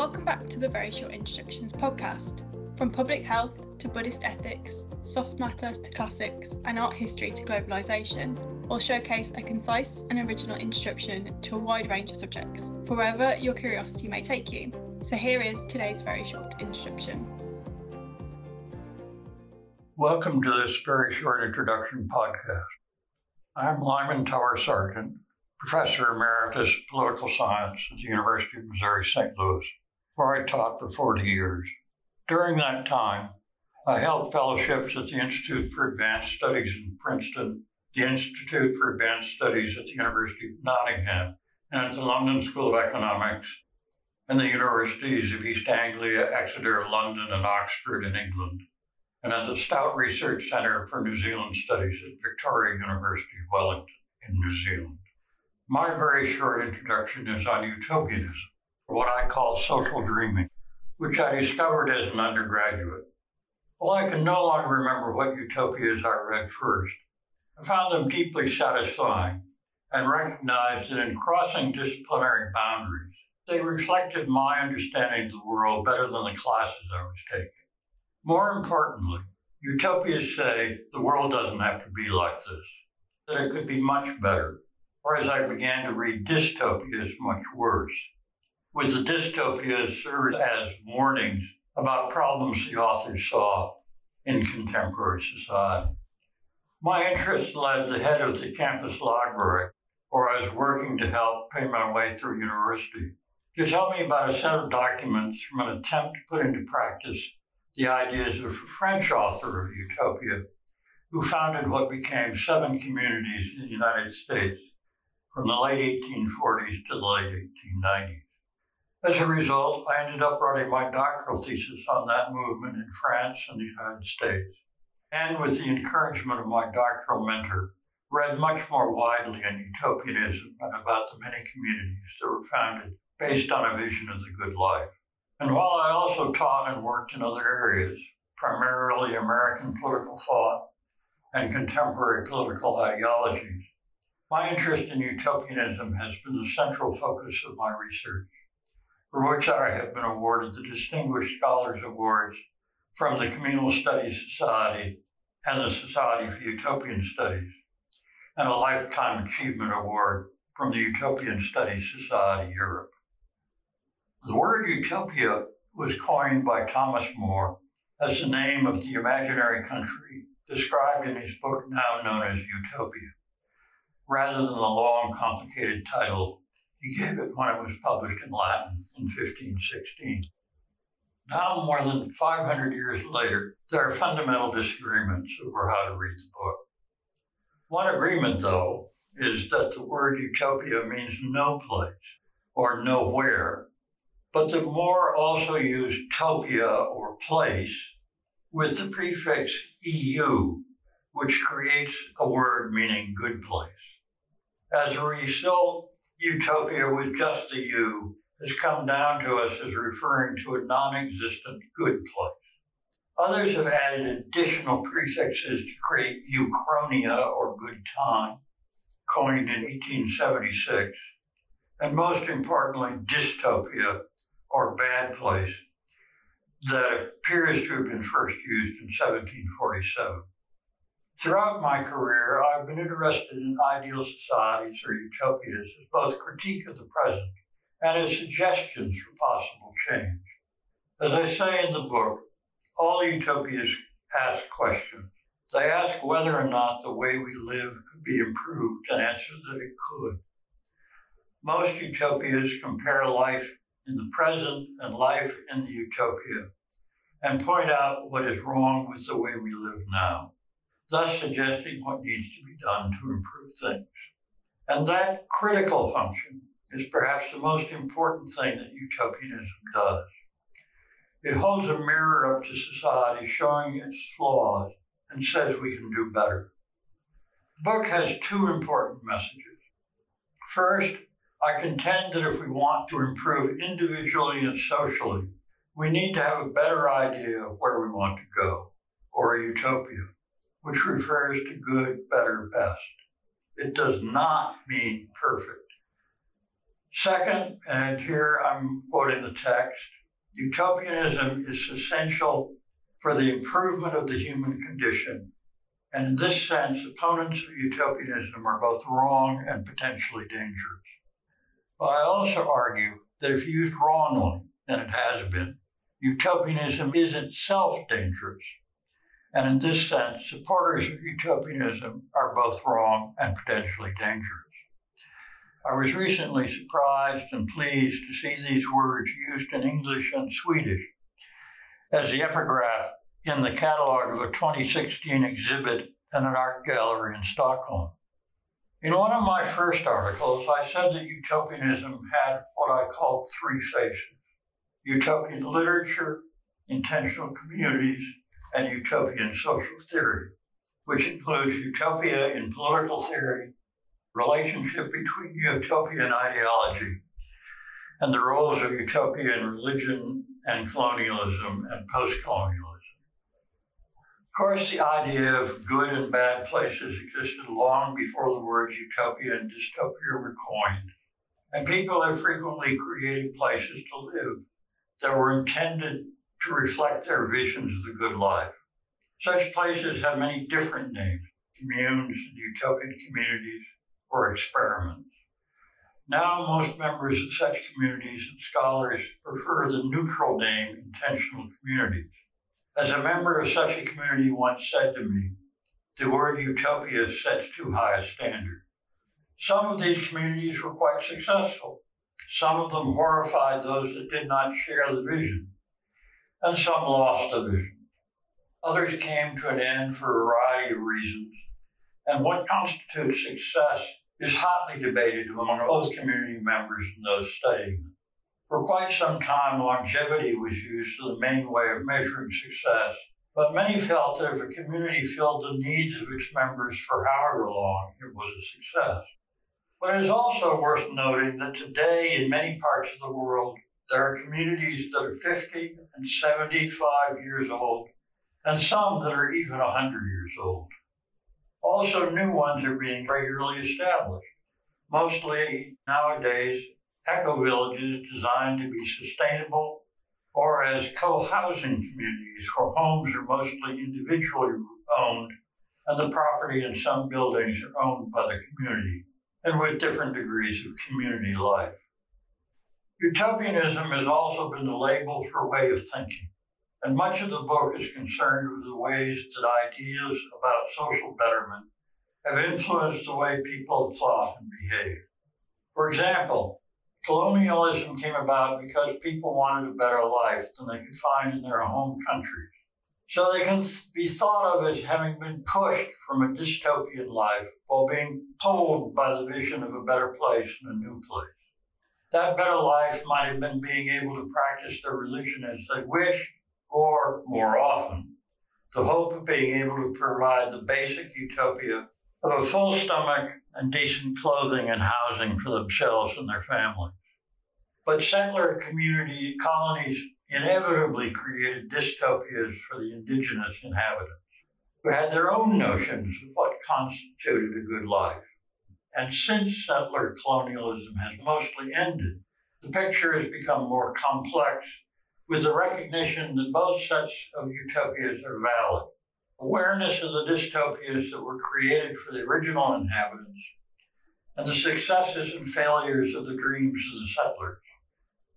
Welcome back to the Very Short Introductions podcast. From public health to Buddhist ethics, soft matter to classics, and art history to globalisation, we'll showcase a concise and original introduction to a wide range of subjects, wherever your curiosity may take you. So here is today's Very Short Introduction. Welcome to this Very Short Introduction podcast. I'm Lyman Tower Sargent, Professor Emeritus of Political Science at the University of Missouri-St. Louis, where I taught for 40 years. During that time, I held fellowships at the Institute for Advanced Studies in Princeton, the Institute for Advanced Studies at the University of Nottingham, and at the London School of Economics, and the universities of East Anglia, Exeter, London, and Oxford in England, and at the Stout Research Centre for New Zealand Studies at Victoria University of Wellington in New Zealand. My very short introduction is on utopianism, or what I call social dreaming, which I discovered as an undergraduate. While I can no longer remember what utopias I read first, I found them deeply satisfying and recognized that in crossing disciplinary boundaries, they reflected my understanding of the world better than the classes I was taking. More importantly, utopias say the world doesn't have to be like this, that it could be much better, or as I began to read dystopias, much worse, with the dystopias served as warnings about problems the authors saw in contemporary society. My interest led the head of the campus library, where I was working to help pay my way through university, to tell me about a set of documents from an attempt to put into practice the ideas of a French author of Utopia, who founded what became 7 communities in the United States from the late 1840s to the late 1890s. As a result, I ended up writing my doctoral thesis on that movement in France and the United States, and with the encouragement of my doctoral mentor, read much more widely on utopianism and about the many communities that were founded based on a vision of the good life. And while I also taught and worked in other areas, primarily American political thought and contemporary political ideologies, my interest in utopianism has been the central focus of my research, for which I have been awarded the Distinguished Scholars Awards from the Communal Studies Society and the Society for Utopian Studies, and a Lifetime Achievement Award from the Utopian Studies Society, Europe. The word utopia was coined by Thomas More as the name of the imaginary country described in his book now known as Utopia. Rather than the long, complicated title, he gave it when it was published in Latin in 1516. Now, more than 500 years later, there are fundamental disagreements over how to read the book. One agreement, though, is that the word utopia means no place or nowhere, but that More also used topia or place with the prefix EU, which creates a word meaning good place. As a result, utopia with just the U has come down to us as referring to a non-existent good place. Others have added additional prefixes to create Uchronia or good time, coined in 1876, and most importantly, dystopia or bad place, that appears to have been first used in 1747. Throughout my career, I've been interested in ideal societies or utopias as both critique of the present and as suggestions for possible change. As I say in the book, all utopias ask questions. They ask whether or not the way we live could be improved and answer that it could. Most utopias compare life in the present and life in the utopia, and point out what is wrong with the way we live now, thus suggesting what needs to be done to improve things. And that critical function is perhaps the most important thing that utopianism does. It holds a mirror up to society, showing its flaws, and says we can do better. The book has 2 important messages. First, I contend that if we want to improve individually and socially, we need to have a better idea of where we want to go, or a utopia, which refers to good, better, best. It does not mean perfect. Second, and here I'm quoting the text, utopianism is essential for the improvement of the human condition. And in this sense, opponents of utopianism are both wrong and potentially dangerous. But I also argue that if used wrongly, and it has been, utopianism is itself dangerous. And in this sense, supporters of utopianism are both wrong and potentially dangerous. I was recently surprised and pleased to see these words used in English and Swedish as the epigraph in the catalog of a 2016 exhibit in an art gallery in Stockholm. In one of my first articles, I said that utopianism had what I called three faces: utopian literature, intentional communities, and utopian social theory, which includes utopia in political theory, relationship between utopia and ideology, and the roles of utopia in religion and colonialism and post-colonialism. Of course, the idea of good and bad places existed long before the words utopia and dystopia were coined, and people have frequently created places to live that were intended to reflect their visions of the good life. Such places have many different names: communes, utopian communities, or experiments. Now, most members of such communities and scholars prefer the neutral name, intentional communities. As a member of such a community once said to me, the word utopia sets too high a standard. Some of these communities were quite successful. Some of them horrified those that did not share the vision, and some lost the vision. Others came to an end for a variety of reasons, and what constitutes success is hotly debated among both community members and those studying them. For quite some time, longevity was used as the main way of measuring success, but many felt that if a community filled the needs of its members for however long, it was a success. But it is also worth noting that today, in many parts of the world, there are communities that are 50 and 75 years old, and some that are even 100 years old. Also, new ones are being regularly established, mostly nowadays eco-villages designed to be sustainable, or as co-housing communities where homes are mostly individually owned and the property in some buildings are owned by the community, and with different degrees of community life. Utopianism has also been the label for a way of thinking, and much of the book is concerned with the ways that ideas about social betterment have influenced the way people have thought and behaved. For example, colonialism came about because people wanted a better life than they could find in their home countries, so they can be thought of as having been pushed from a dystopian life while being pulled by the vision of a better place and a new place. That better life might have been being able to practice their religion as they wish, or, more often, the hope of being able to provide the basic utopia of a full stomach and decent clothing and housing for themselves and their families. But settler community colonies inevitably created dystopias for the indigenous inhabitants, who had their own notions of what constituted a good life. And since settler colonialism has mostly ended, the picture has become more complex, with the recognition that both sets of utopias are valid. Awareness of the dystopias that were created for the original inhabitants, and the successes and failures of the dreams of the settlers.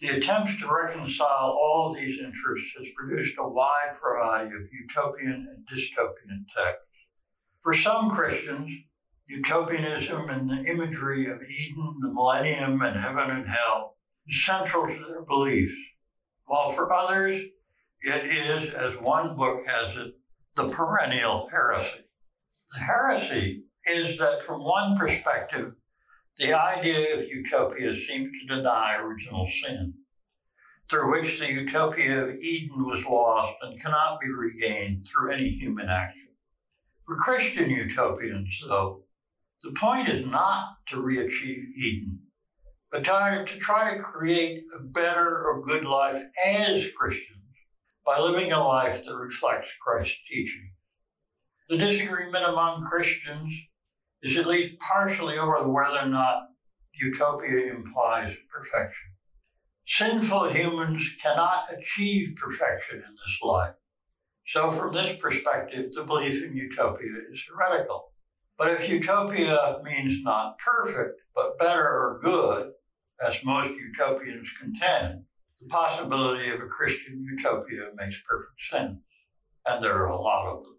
The attempts to reconcile all these interests has produced a wide variety of utopian and dystopian texts. For some Christians, utopianism and the imagery of Eden, the millennium, and heaven and hell is central to their beliefs, while for others, it is, as one book has it, the perennial heresy. The heresy is that from one perspective, the idea of utopia seems to deny original sin, through which the utopia of Eden was lost and cannot be regained through any human action. For Christian utopians, though, the point is not to re-achieve Eden, but to try to create a better or good life as Christians by living a life that reflects Christ's teaching. The disagreement among Christians is at least partially over whether or not utopia implies perfection. Sinful humans cannot achieve perfection in this life. So from this perspective, the belief in utopia is heretical. But if utopia means not perfect, but better or good, as most utopians contend, the possibility of a Christian utopia makes perfect sense. And there are a lot of them.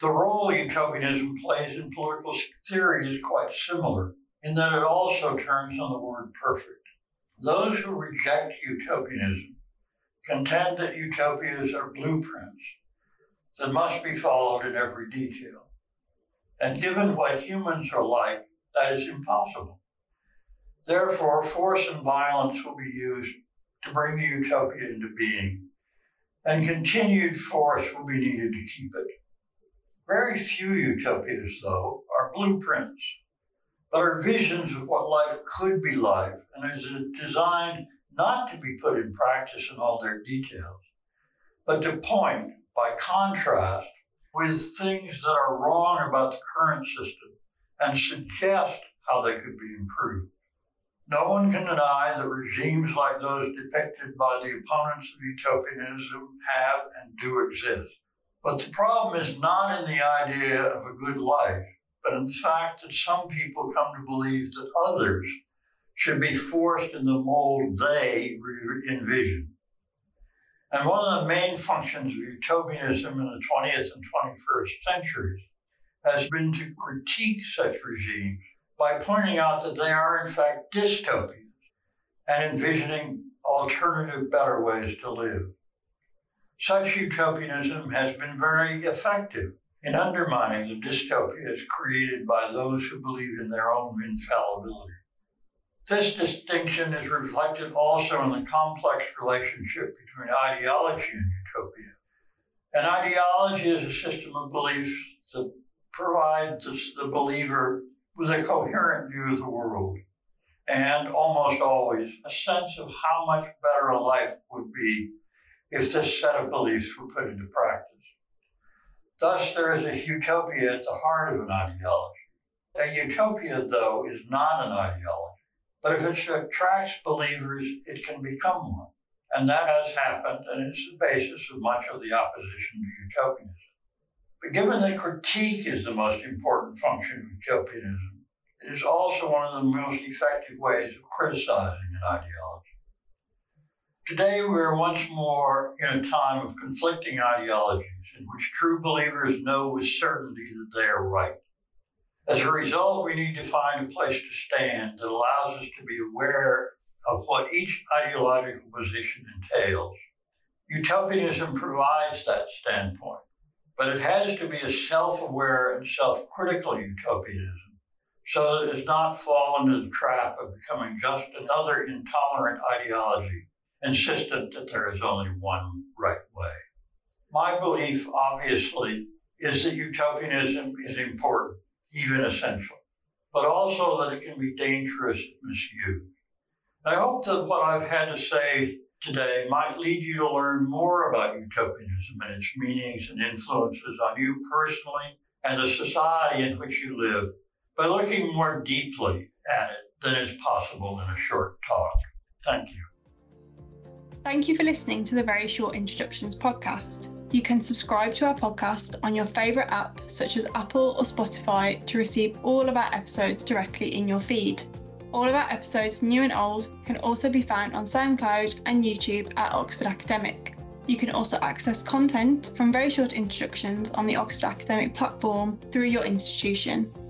The role utopianism plays in political theory is quite similar, in that it also turns on the word perfect. Those who reject utopianism contend that utopias are blueprints that must be followed in every detail. And given what humans are like, that is impossible. Therefore, force and violence will be used to bring the utopia into being, and continued force will be needed to keep it. Very few utopias, though, are blueprints, but are visions of what life could be like, and is designed not to be put in practice in all their details, but to point, by contrast, with things that are wrong about the current system and suggest how they could be improved. No one can deny that regimes like those depicted by the opponents of utopianism have and do exist. But the problem is not in the idea of a good life, but in the fact that some people come to believe that others should be forced in the mold they envision. And one of the main functions of utopianism in the 20th and 21st centuries has been to critique such regimes by pointing out that they are in fact dystopias and envisioning alternative, better ways to live. Such utopianism has been very effective in undermining the dystopias created by those who believe in their own infallibility. This distinction is reflected also in the complex relationship between ideology and utopia. An ideology is a system of beliefs that provides the believer with a coherent view of the world, and almost always a sense of how much better a life would be if this set of beliefs were put into practice. Thus, there is a utopia at the heart of an ideology. A utopia, though, is not an ideology. But if it attracts believers, it can become one. And that has happened, and it's the basis of much of the opposition to utopianism. But given that critique is the most important function of utopianism, it is also one of the most effective ways of criticizing an ideology. Today, we are once more in a time of conflicting ideologies in which true believers know with certainty that they are right. As a result, we need to find a place to stand that allows us to be aware of what each ideological position entails. Utopianism provides that standpoint, but it has to be a self-aware and self-critical utopianism, so that it does not fall into the trap of becoming just another intolerant ideology insistent that there is only one right way. My belief, obviously, is that utopianism is important, even essential, but also that it can be dangerous if misused. I hope that what I've had to say today might lead you to learn more about utopianism and its meanings and influences on you personally and the society in which you live by looking more deeply at it than is possible in a short talk. Thank you. Thank you for listening to the Very Short Introductions podcast. You can subscribe to our podcast on your favourite app, such as Apple or Spotify, to receive all of our episodes directly in your feed. All of our episodes, new and old, can also be found on SoundCloud and YouTube at Oxford Academic. You can also access content from Very Short Introductions on the Oxford Academic platform through your institution.